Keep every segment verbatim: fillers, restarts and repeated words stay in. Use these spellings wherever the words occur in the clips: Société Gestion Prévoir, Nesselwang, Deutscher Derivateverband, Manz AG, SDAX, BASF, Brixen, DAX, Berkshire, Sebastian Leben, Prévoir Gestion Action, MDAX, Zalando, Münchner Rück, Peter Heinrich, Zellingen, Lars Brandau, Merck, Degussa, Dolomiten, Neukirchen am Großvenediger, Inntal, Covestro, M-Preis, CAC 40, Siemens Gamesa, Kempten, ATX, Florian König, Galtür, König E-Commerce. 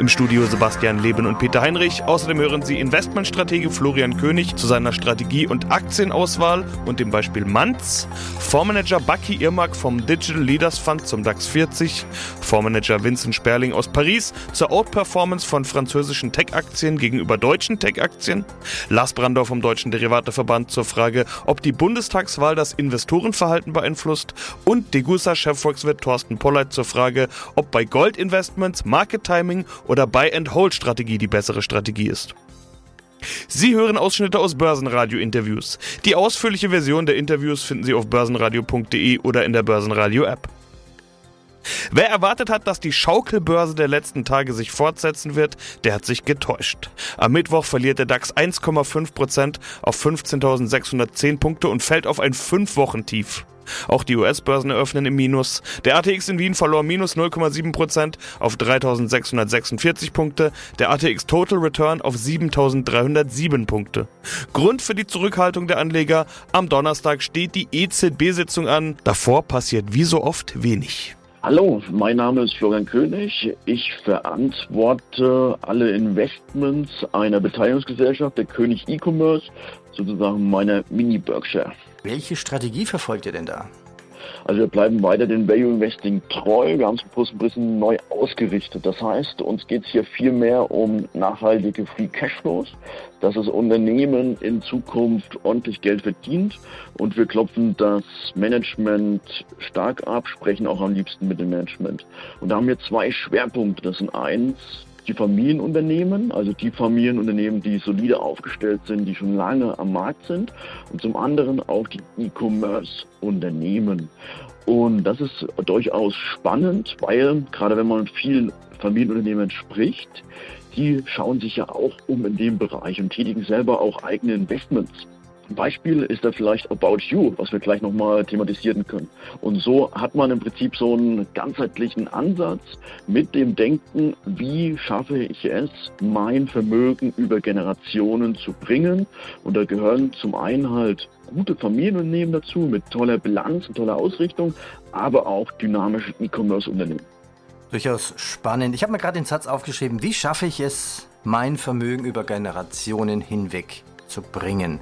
Im Studio Sebastian Leben und Peter Heinrich. Außerdem hören Sie Investmentstratege Florian König zu seiner Strategie- und Aktienauswahl und dem Beispiel Manz, Fondsmanager Bucky Irmak vom Digital Leaders Fund zum DAX vierzig, Fondsmanager Vincent Sperling aus Paris zur Outperformance von französischen Tech-Aktien gegenüber deutschen Tech-Aktien, Lars Brandau vom Deutschen Derivateverband zur Frage, ob die Bundestagswahl das Investorenverhalten beeinflusst, und Degussa-Chefvolkswirt Thorsten Polleit zur Frage, ob bei Goldinvestments Market Timing oder Buy-and-Hold-Strategie die bessere Strategie ist. Sie hören Ausschnitte aus Börsenradio-Interviews. Die ausführliche Version der Interviews finden Sie auf börsenradio punkt de oder in der Börsenradio-App. Wer erwartet hat, dass die Schaukelbörse der letzten Tage sich fortsetzen wird, der hat sich getäuscht. Am Mittwoch verliert der DAX eins Komma fünf Prozent auf fünfzehntausendsechshundertzehn Punkte und fällt auf ein fünf Wochen Tief. Auch die U S-Börsen eröffnen im Minus. Der A T X in Wien verlor minus null Komma sieben Prozent auf dreitausendsechshundertsechsundvierzig Punkte, der A T X Total Return auf siebentausenddreihundertsieben Punkte. Grund für die Zurückhaltung der Anleger: am Donnerstag steht die E Z B-Sitzung an, davor passiert wie so oft wenig. Hallo, mein Name ist Florian König. Ich verantworte alle Investments einer Beteiligungsgesellschaft, der König E-Commerce, sozusagen meiner Mini-Berkshire. Welche Strategie verfolgt ihr denn da? Also wir bleiben weiter den Value Investing treu. Wir haben es bloß ein bisschen neu ausgerichtet. Das heißt, uns geht es hier viel mehr um nachhaltige Free Cashflows, dass das Unternehmen in Zukunft ordentlich Geld verdient, und wir klopfen das Management stark ab, sprechen auch am liebsten mit dem Management. Und da haben wir zwei Schwerpunkte. Das sind eins, die Familienunternehmen, also die Familienunternehmen, die solide aufgestellt sind, die schon lange am Markt sind, und zum anderen auch die E-Commerce-Unternehmen. Und das ist durchaus spannend, weil gerade wenn man mit vielen Familienunternehmen spricht, die schauen sich ja auch um in dem Bereich und tätigen selber auch eigene Investments. Ein Beispiel ist da vielleicht About You, was wir gleich nochmal thematisieren können. Und so hat man im Prinzip so einen ganzheitlichen Ansatz mit dem Denken, wie schaffe ich es, mein Vermögen über Generationen zu bringen. Und da gehören zum einen halt gute Familienunternehmen dazu mit toller Bilanz und toller Ausrichtung, aber auch dynamische E-Commerce-Unternehmen. Durchaus spannend. Ich habe mir gerade den Satz aufgeschrieben: Wie schaffe ich es, mein Vermögen über Generationen hinweg zu bringen?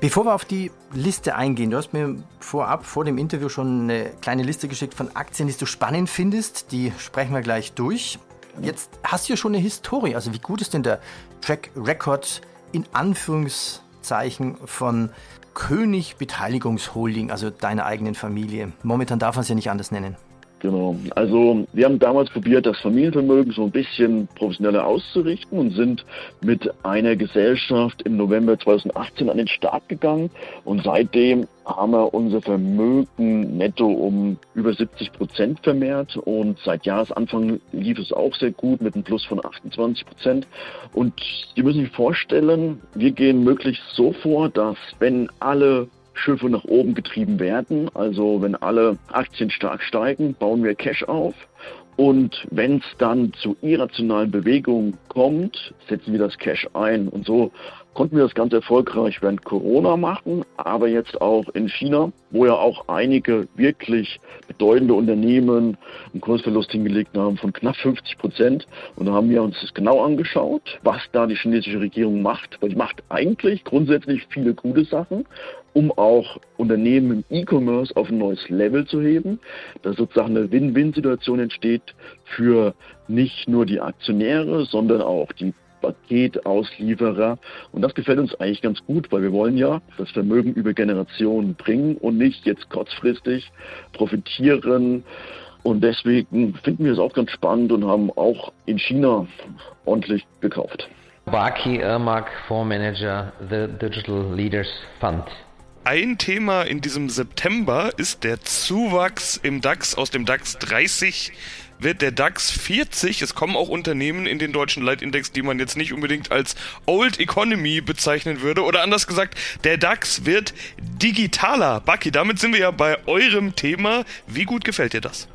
Bevor wir auf die Liste eingehen, du hast mir vorab, vor dem Interview schon eine kleine Liste geschickt von Aktien, die du spannend findest. Die sprechen wir gleich durch. Jetzt hast du ja schon eine Historie. Also wie gut ist denn der Track Record in Anführungszeichen von König Beteiligungsholding, also deiner eigenen Familie? Momentan darf man es ja nicht anders nennen. Genau. Also wir haben damals probiert, das Familienvermögen so ein bisschen professioneller auszurichten und sind mit einer Gesellschaft im November zweitausendachtzehn an den Start gegangen, und seitdem haben wir unser Vermögen netto um über siebzig Prozent vermehrt, und seit Jahresanfang lief es auch sehr gut mit einem Plus von achtundzwanzig Prozent. Und Sie müssen sich vorstellen, wir gehen möglichst so vor, dass wenn alle Schiffe nach oben getrieben werden, also wenn alle Aktien stark steigen, bauen wir Cash auf, und wenn es dann zu irrationalen Bewegungen kommt, setzen wir das Cash ein. Und so konnten wir das ganz erfolgreich während Corona machen, aber jetzt auch in China, wo ja auch einige wirklich bedeutende Unternehmen einen Kursverlust hingelegt haben von knapp fünfzig Prozent. Und da haben wir uns das genau angeschaut, was da die chinesische Regierung macht. Weil die macht eigentlich grundsätzlich viele gute Sachen, um auch Unternehmen im E-Commerce auf ein neues Level zu heben, dass sozusagen eine Win-Win-Situation entsteht für nicht nur die Aktionäre, sondern auch die Paketauslieferer. Und das gefällt uns eigentlich ganz gut, weil wir wollen ja das Vermögen über Generationen bringen und nicht jetzt kurzfristig profitieren. Und deswegen finden wir es auch ganz spannend und haben auch in China ordentlich gekauft. Bucky Irmak, Fondsmanager, The Digital Leaders Fund. Ein Thema in diesem September ist der Zuwachs im DAX. Aus dem DAX dreißig wird der DAX vierzig. Es kommen auch Unternehmen in den deutschen Leitindex, die man jetzt nicht unbedingt als Old Economy bezeichnen würde. Oder anders gesagt, der DAX wird digitaler. Bucky, damit sind wir ja bei eurem Thema. Wie gut gefällt dir das?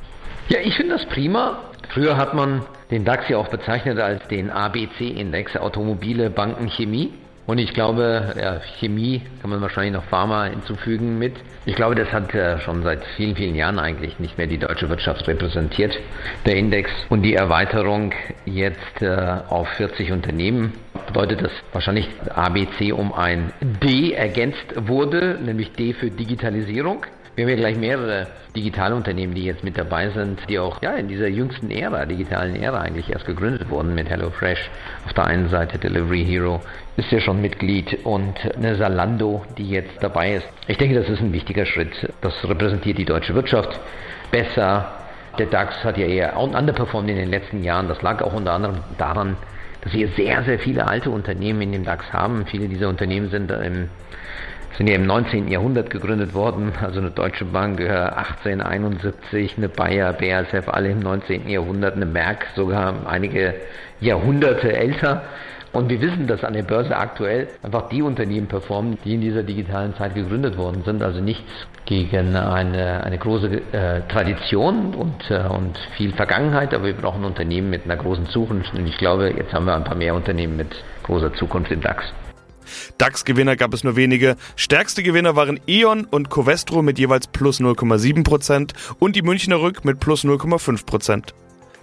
Ja, ich finde das prima. Früher hat man den DAX ja auch bezeichnet als den A B C-Index, Automobile, Banken, Chemie. Und ich glaube, ja, Chemie kann man wahrscheinlich noch Pharma hinzufügen mit. Ich glaube, das hat äh, schon seit vielen, vielen Jahren eigentlich nicht mehr die deutsche Wirtschaft repräsentiert, der Index. Und die Erweiterung jetzt äh, auf vierzig Unternehmen bedeutet, dass wahrscheinlich A B C um ein D ergänzt wurde, nämlich D für Digitalisierung. Wir haben ja gleich mehrere Digitalunternehmen, die jetzt mit dabei sind, die auch ja in dieser jüngsten Ära, digitalen Ära eigentlich erst gegründet wurden mit HelloFresh. Auf der einen Seite Delivery Hero ist ja schon Mitglied und eine Zalando, die jetzt dabei ist. Ich denke, das ist ein wichtiger Schritt. Das repräsentiert die deutsche Wirtschaft besser. Der DAX hat ja eher underperformed in den letzten Jahren. Das lag auch unter anderem daran, dass wir sehr, sehr viele alte Unternehmen in dem DAX haben. Viele dieser Unternehmen sind im sind ja im neunzehnten Jahrhundert gegründet worden, also eine Deutsche Bank achtzehnhunderteinundsiebzig, eine Bayer, B A S F, alle im neunzehnten Jahrhundert, eine Merck, sogar einige Jahrhunderte älter. Und wir wissen, dass an der Börse aktuell einfach die Unternehmen performen, die in dieser digitalen Zeit gegründet worden sind. Also nichts gegen eine, eine große äh, Tradition und, äh, und viel Vergangenheit, aber wir brauchen Unternehmen mit einer großen Zukunft. Und ich glaube, jetzt haben wir ein paar mehr Unternehmen mit großer Zukunft im DAX. DAX-Gewinner gab es nur wenige. Stärkste Gewinner waren E.ON und Covestro mit jeweils plus null Komma sieben Prozent und die Münchner Rück mit plus null Komma fünf Prozent.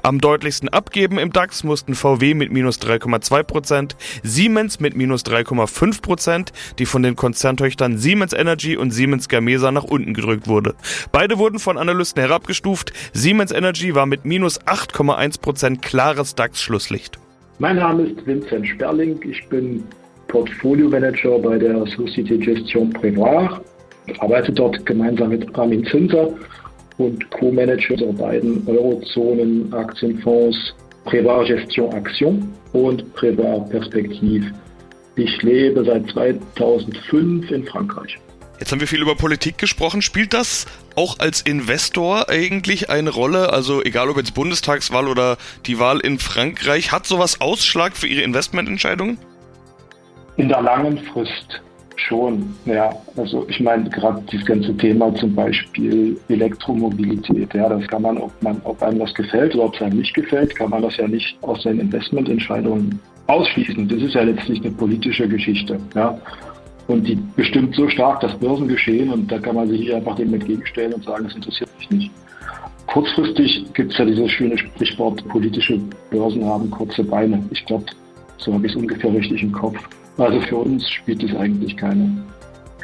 Am deutlichsten abgeben im DAX mussten V W mit minus drei Komma zwei Prozent, Siemens mit minus drei Komma fünf Prozent, die von den Konzerntöchtern Siemens Energy und Siemens Gamesa nach unten gedrückt wurde. Beide wurden von Analysten herabgestuft. Siemens Energy war mit minus acht Komma eins Prozent klares DAX-Schlusslicht. Mein Name ist Vincent Sperling. Ich bin Portfolio Manager bei der Société Gestion Prévoir. Ich arbeite dort gemeinsam mit Armin Zinser und Co-Manager der beiden Eurozonen-Aktienfonds Prévoir Gestion Action und Prévoir Perspektive. Ich lebe seit zweitausendfünf in Frankreich. Jetzt haben wir viel über Politik gesprochen. Spielt das auch als Investor eigentlich eine Rolle? Also egal ob jetzt Bundestagswahl oder die Wahl in Frankreich, hat sowas Ausschlag für Ihre Investmententscheidungen? In der langen Frist schon, ja. Also ich meine gerade dieses ganze Thema zum Beispiel Elektromobilität, ja, das kann man, ob man, ob einem das gefällt oder ob es einem nicht gefällt, kann man das ja nicht aus seinen Investmententscheidungen ausschließen. Das ist ja letztlich eine politische Geschichte, ja. Und die bestimmt so stark das Börsengeschehen und da kann man sich hier einfach dem entgegenstellen und sagen, das interessiert mich nicht. Kurzfristig gibt es ja dieses schöne Sprichwort, politische Börsen haben kurze Beine. Ich glaube, so habe ich es ungefähr richtig im Kopf. Also für uns spielt es eigentlich keine,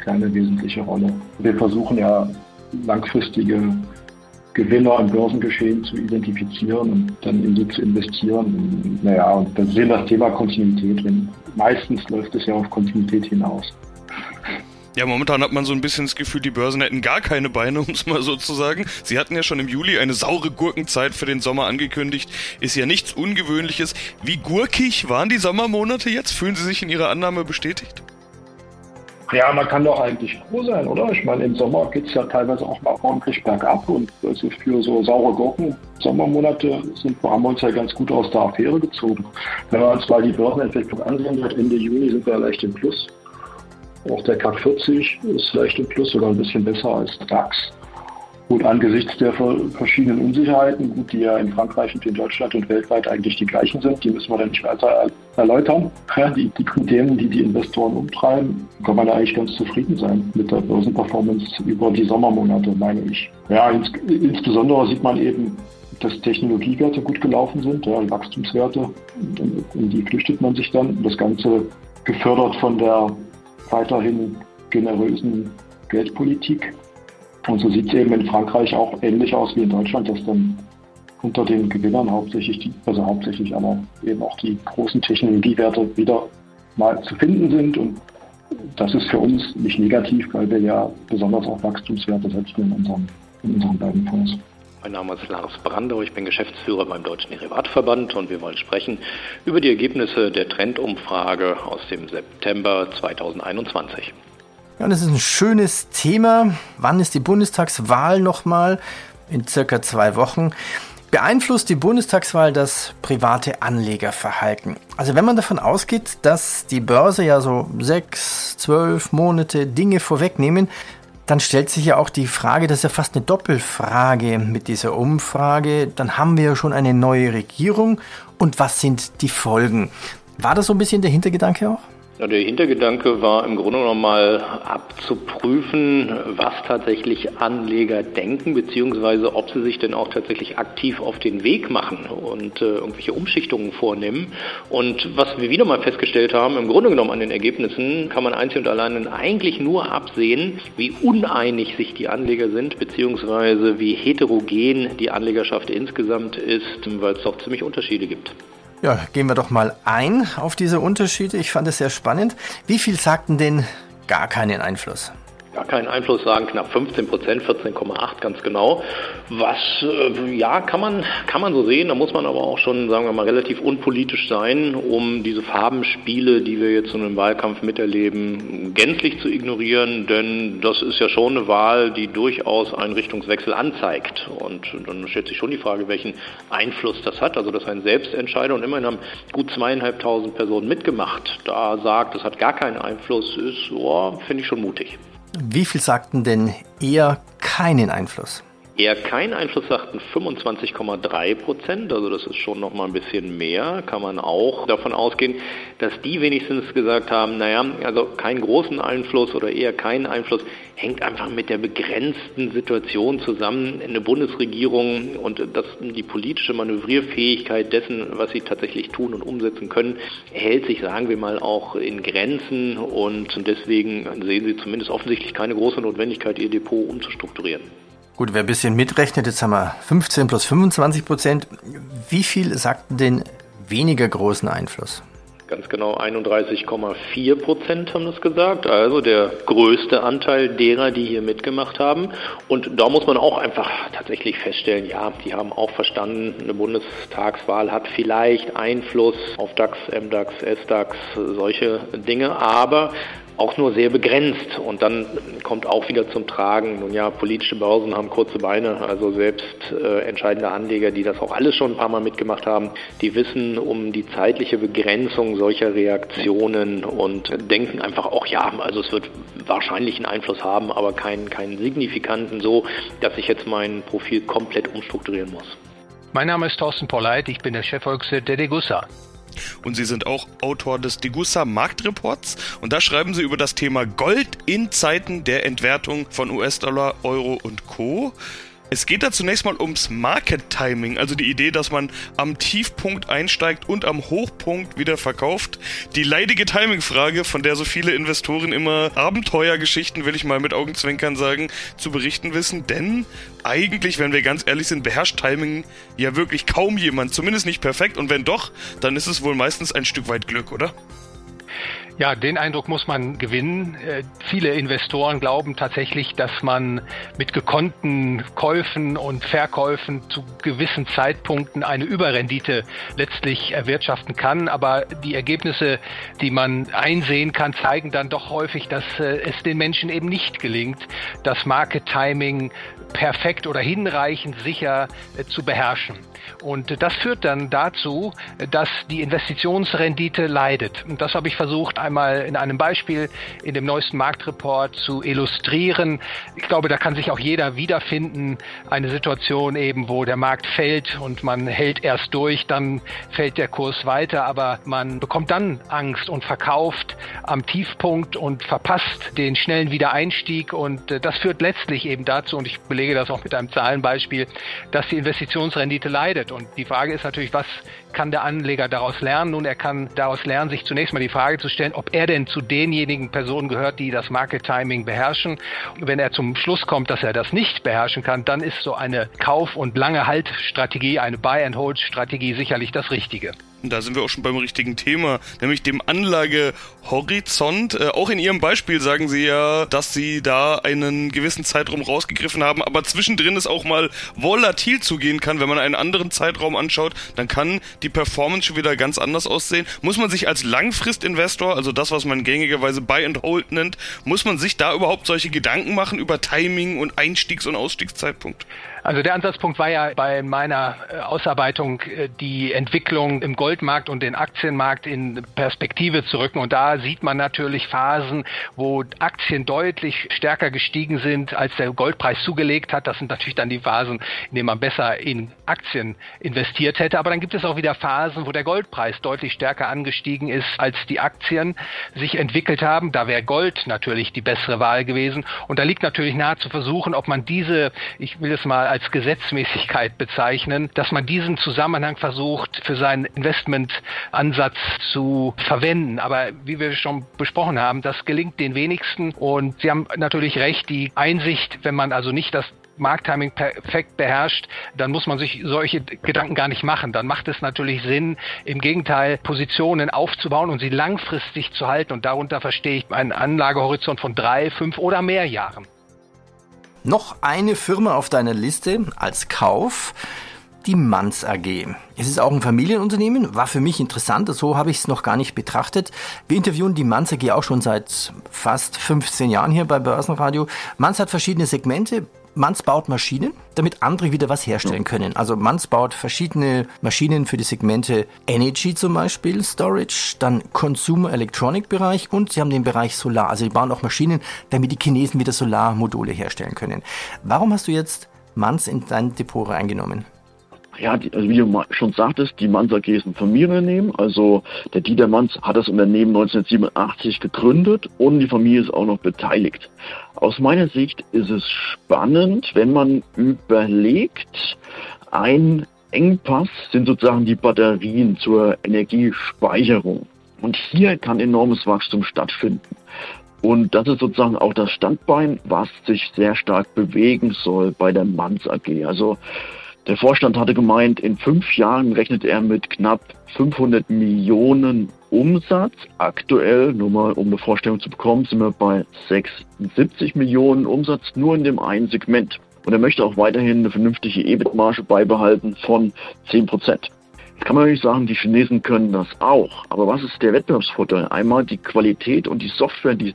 keine wesentliche Rolle. Wir versuchen ja langfristige Gewinner im Börsengeschehen zu identifizieren und dann in die zu investieren. Und, naja, und dann sehen wir das Thema Kontinuität. Denn meistens läuft es ja auf Kontinuität hinaus. Ja, momentan hat man so ein bisschen das Gefühl, die Börsen hätten gar keine Beine, um es mal so zu sagen. Sie hatten ja schon im Juli eine saure Gurkenzeit für den Sommer angekündigt. Ist ja nichts Ungewöhnliches. Wie gurkig waren die Sommermonate jetzt? Fühlen Sie sich in Ihrer Annahme bestätigt? Ja, man kann doch eigentlich froh sein, oder? Ich meine, im Sommer geht es ja teilweise auch mal ordentlich bergab. Und also für so saure Gurken, Sommermonate, sind, haben wir uns ja ganz gut aus der Affäre gezogen. Wenn wir uns mal die Börsenentwicklung ansehen, seit Ende Juni sind wir leicht im Plus. Auch der C A C vierzig ist vielleicht im Plus, sogar ein bisschen besser als der DAX. Und angesichts der verschiedenen Unsicherheiten, gut, die ja in Frankreich und in Deutschland und weltweit eigentlich die gleichen sind, die müssen wir dann nicht weiter erläutern. Ja, die, die Themen, die die Investoren umtreiben, kann man eigentlich ganz zufrieden sein mit der Börsenperformance über die Sommermonate, meine ich. Ja, ins, insbesondere sieht man eben, dass Technologiewerte gut gelaufen sind, ja, Wachstumswerte, in die flüchtet man sich dann. Das Ganze gefördert von der weiterhin generösen Geldpolitik. Und so sieht es eben in Frankreich auch ähnlich aus wie in Deutschland, dass dann unter den Gewinnern hauptsächlich, die, also hauptsächlich aber eben auch die großen Technologiewerte wieder mal zu finden sind. Und das ist für uns nicht negativ, weil wir ja besonders auch Wachstumswerte setzen in unseren, in unseren beiden Fonds. Mein Name ist Lars Brandau, ich bin Geschäftsführer beim Deutschen Derivateverband und wir wollen sprechen über die Ergebnisse der Trendumfrage aus dem September zweitausendeinundzwanzig. Ja, das ist ein schönes Thema. Wann ist die Bundestagswahl nochmal? In circa zwei Wochen. Beeinflusst die Bundestagswahl das private Anlegerverhalten? Also wenn man davon ausgeht, dass die Börse ja so sechs, zwölf Monate Dinge vorwegnehmen, dann stellt sich ja auch die Frage, das ist ja fast eine Doppelfrage mit dieser Umfrage, dann haben wir ja schon eine neue Regierung und was sind die Folgen? War das so ein bisschen der Hintergedanke auch? Ja, der Hintergedanke war im Grunde genommen mal abzuprüfen, was tatsächlich Anleger denken, beziehungsweise ob sie sich denn auch tatsächlich aktiv auf den Weg machen und äh, irgendwelche Umschichtungen vornehmen. Und was wir wieder mal festgestellt haben, im Grunde genommen an den Ergebnissen, kann man einzig und allein eigentlich nur absehen, wie uneinig sich die Anleger sind, beziehungsweise wie heterogen die Anlegerschaft insgesamt ist, weil es doch ziemlich Unterschiede gibt. Ja, gehen wir doch mal ein auf diese Unterschiede. Ich fand es sehr spannend. Wie viel sagten denn gar keinen Einfluss? Gar keinen Einfluss sagen, knapp fünfzehn Prozent, vierzehn Komma acht ganz genau. Was, äh, ja, kann man, kann man so sehen. Da muss man aber auch schon, sagen wir mal, relativ unpolitisch sein, um diese Farbenspiele, die wir jetzt in einem Wahlkampf miterleben, gänzlich zu ignorieren. Denn das ist ja schon eine Wahl, die durchaus einen Richtungswechsel anzeigt. Und dann stellt sich schon die Frage, welchen Einfluss das hat. Also, das ist ein Selbstentscheider. Und immerhin haben gut zweieinhalbtausend Personen mitgemacht. Da sagt, das hat gar keinen Einfluss, ist, oh, finde ich schon mutig. Wie viel sagten denn eher keinen Einfluss? Eher keinen Einfluss sagten fünfundzwanzig Komma drei Prozent, also das ist schon noch mal ein bisschen mehr. Kann man auch davon ausgehen, dass die wenigstens gesagt haben, naja, also keinen großen Einfluss oder eher keinen Einfluss, hängt einfach mit der begrenzten Situation zusammen in der Bundesregierung und dass die politische Manövrierfähigkeit dessen, was sie tatsächlich tun und umsetzen können, hält sich, sagen wir mal, auch in Grenzen und deswegen sehen sie zumindest offensichtlich keine große Notwendigkeit, ihr Depot umzustrukturieren. Gut, wer ein bisschen mitrechnet, jetzt haben wir fünfzehn plus fünfundzwanzig Prozent. Wie viel sagten denn weniger großen Einfluss? Ganz genau einunddreißig Komma vier Prozent haben das gesagt, also der größte Anteil derer, die hier mitgemacht haben. Und da muss man auch einfach tatsächlich feststellen, ja, die haben auch verstanden, eine Bundestagswahl hat vielleicht Einfluss auf DAX, M DAX, S DAX, solche Dinge, aber auch nur sehr begrenzt. Und dann kommt auch wieder zum Tragen, nun ja, politische Börsen haben kurze Beine, also selbst äh, entscheidende Anleger, die das auch alles schon ein paar Mal mitgemacht haben, die wissen um die zeitliche Begrenzung solcher Reaktionen und denken einfach auch, ja, also es wird wahrscheinlich einen Einfluss haben, aber keinen, keinen signifikanten, so dass ich jetzt mein Profil komplett umstrukturieren muss. Mein Name ist Thorsten Polleit, ich bin der Chefvolkswirt der Degussa. Und Sie sind auch Autor des Degussa Marktreports und da schreiben Sie über das Thema Gold in Zeiten der Entwertung von U S-Dollar, Euro und Co. Es geht da zunächst mal ums Market Timing, also die Idee, dass man am Tiefpunkt einsteigt und am Hochpunkt wieder verkauft. Die leidige Timing-Frage, von der so viele Investoren immer Abenteuergeschichten, will ich mal mit Augenzwinkern sagen, zu berichten wissen. Denn eigentlich, wenn wir ganz ehrlich sind, beherrscht Timing ja wirklich kaum jemand, zumindest nicht perfekt. Und wenn doch, dann ist es wohl meistens ein Stück weit Glück, oder? Ja, den Eindruck muss man gewinnen. Äh, viele Investoren glauben tatsächlich, dass man mit gekonnten Käufen und Verkäufen zu gewissen Zeitpunkten eine Überrendite letztlich erwirtschaften kann. Aber die Ergebnisse, die man einsehen kann, zeigen dann doch häufig, dass äh, es den Menschen eben nicht gelingt, das Market Timing perfekt oder hinreichend sicher äh, zu beherrschen. Und äh, das führt dann dazu, dass die Investitionsrendite leidet. Und das habe ich versucht, einmal in einem Beispiel in dem neuesten Marktreport zu illustrieren. Ich glaube, da kann sich auch jeder wiederfinden. Eine Situation eben, wo der Markt fällt und man hält erst durch, dann fällt der Kurs weiter, aber man bekommt dann Angst und verkauft am Tiefpunkt und verpasst den schnellen Wiedereinstieg. Und das führt letztlich eben dazu, und ich belege das auch mit einem Zahlenbeispiel, dass die Investitionsrendite leidet. Und die Frage ist natürlich, was kann der Anleger daraus lernen? Nun, er kann daraus lernen, sich zunächst mal die Frage zu stellen, ob er denn zu denjenigen Personen gehört, die das Market Timing beherrschen. Und wenn er zum Schluss kommt, dass er das nicht beherrschen kann, dann ist so eine Kauf- und lange Halt-Strategie, eine Buy-and-Hold-Strategie sicherlich das Richtige. Und da sind wir auch schon beim richtigen Thema, nämlich dem Anlagehorizont. Äh, auch in Ihrem Beispiel sagen Sie ja, dass Sie da einen gewissen Zeitraum rausgegriffen haben, aber zwischendrin es auch mal volatil zugehen kann. Wenn man einen anderen Zeitraum anschaut, dann kann die Performance schon wieder ganz anders aussehen. Muss man sich als Langfristinvestor, also das, was man gängigerweise Buy and Hold nennt, muss man sich da überhaupt solche Gedanken machen über Timing und Einstiegs- und Ausstiegszeitpunkt? Also der Ansatzpunkt war ja bei meiner Ausarbeitung die Entwicklung im Gold Goldmarkt und den Aktienmarkt in Perspektive zu rücken. Und da sieht man natürlich Phasen, wo Aktien deutlich stärker gestiegen sind, als der Goldpreis zugelegt hat. Das sind natürlich dann die Phasen, in denen man besser in Aktien investiert hätte. Aber dann gibt es auch wieder Phasen, wo der Goldpreis deutlich stärker angestiegen ist, als die Aktien sich entwickelt haben. Da wäre Gold natürlich die bessere Wahl gewesen. Und da liegt natürlich nahe zu versuchen, ob man diese, ich will es mal als Gesetzmäßigkeit bezeichnen, dass man diesen Zusammenhang versucht, für seinen Investmentansatz zu verwenden. Aber wie wir schon besprochen haben, das gelingt den wenigsten. Und Sie haben natürlich recht, die Einsicht, wenn man also nicht das Markttiming perfekt beherrscht, dann muss man sich solche Gedanken gar nicht machen. Dann macht es natürlich Sinn, im Gegenteil Positionen aufzubauen und sie langfristig zu halten. Und darunter verstehe ich einen Anlagehorizont von drei, fünf oder mehr Jahren. Noch eine Firma auf deiner Liste als Kauf, die Manz A G. Es ist auch ein Familienunternehmen, war für mich interessant, so habe ich es noch gar nicht betrachtet. Wir interviewen die Manz A G auch schon seit fast fünfzehn Jahren hier bei Börsenradio. Manz hat verschiedene Segmente. Manz baut Maschinen, damit andere wieder was herstellen können. Also Manz baut verschiedene Maschinen für die Segmente Energy zum Beispiel, Storage, dann Consumer Electronic Bereich und sie haben den Bereich Solar. Also sie bauen auch Maschinen, damit die Chinesen wieder Solarmodule herstellen können. Warum hast du jetzt Manz in dein Depot reingenommen? Ja, die, also wie du schon sagtest, die Manz A G ist ein Familienunternehmen. Also der Dieter Manz hat das Unternehmen neunzehnhundertsiebenundachtzig gegründet und die Familie ist auch noch beteiligt. Aus meiner Sicht ist es spannend, wenn man überlegt, ein Engpass sind sozusagen die Batterien zur Energiespeicherung. Und hier kann enormes Wachstum stattfinden. Und das ist sozusagen auch das Standbein, was sich sehr stark bewegen soll bei der Manz A G. Also der Vorstand hatte gemeint, in fünf Jahren rechnet er mit knapp fünfhundert Millionen Umsatz. Aktuell, nur mal um eine Vorstellung zu bekommen, sind wir bei sechsundsiebzig Millionen Umsatz nur in dem einen Segment. Und er möchte auch weiterhin eine vernünftige E B I T-Marge beibehalten von zehn Prozent. Jetzt kann man natürlich sagen, die Chinesen können das auch. Aber was ist der Wettbewerbsvorteil? Einmal die Qualität und die Software, die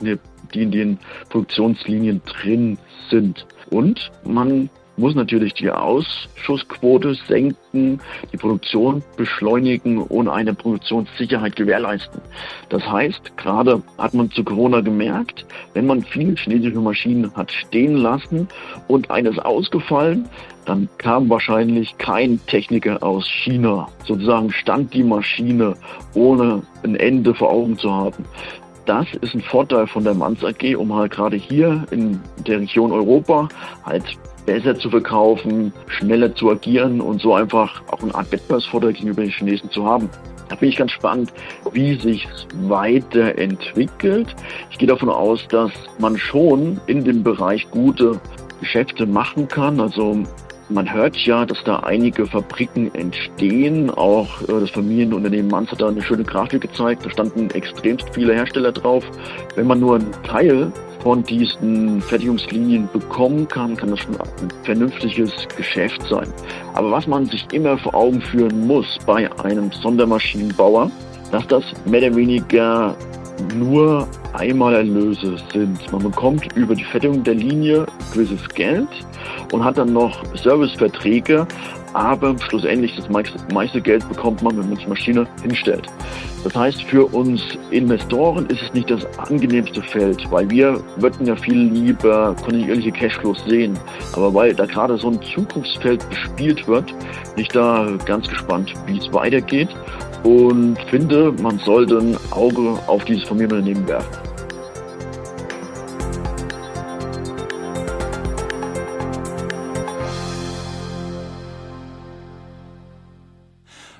in den Produktionslinien drin sind. Und man muss natürlich die Ausschussquote senken, die Produktion beschleunigen und eine Produktionssicherheit gewährleisten. Das heißt, gerade hat man zu Corona gemerkt, wenn man viele chinesische Maschinen hat stehen lassen und eine ist ausgefallen, dann kam wahrscheinlich kein Techniker aus China. Sozusagen stand die Maschine, ohne ein Ende vor Augen zu haben. Das ist ein Vorteil von der Manz A G, um halt gerade hier in der Region Europa halt besser zu verkaufen, schneller zu agieren und so einfach auch eine Art Wettbewerbsvorteil gegenüber den Chinesen zu haben. Da bin ich ganz spannend, wie sich es weiterentwickelt. Ich gehe davon aus, dass man schon in dem Bereich gute Geschäfte machen kann. Also man hört ja, dass da einige Fabriken entstehen. Auch das Familienunternehmen Manz hat da eine schöne Grafik gezeigt. Da standen extrem viele Hersteller drauf. Wenn man nur einen Teil von diesen Fertigungslinien bekommen kann, kann das schon ein vernünftiges Geschäft sein. Aber was man sich immer vor Augen führen muss bei einem Sondermaschinenbauer, dass das mehr oder weniger nur Einmalerlöse sind. Man bekommt über die Fertigung der Linie gewisses Geld und hat dann noch Serviceverträge, aber schlussendlich das meiste Geld bekommt man, wenn man die Maschine hinstellt. Das heißt, für uns Investoren ist es nicht das angenehmste Feld, weil wir würden ja viel lieber kontinuierliche Cashflows sehen. Aber weil da gerade so ein Zukunftsfeld bespielt wird, bin ich da ganz gespannt, wie es weitergeht. Und finde, man sollte ein Auge auf dieses Familienunternehmen werfen.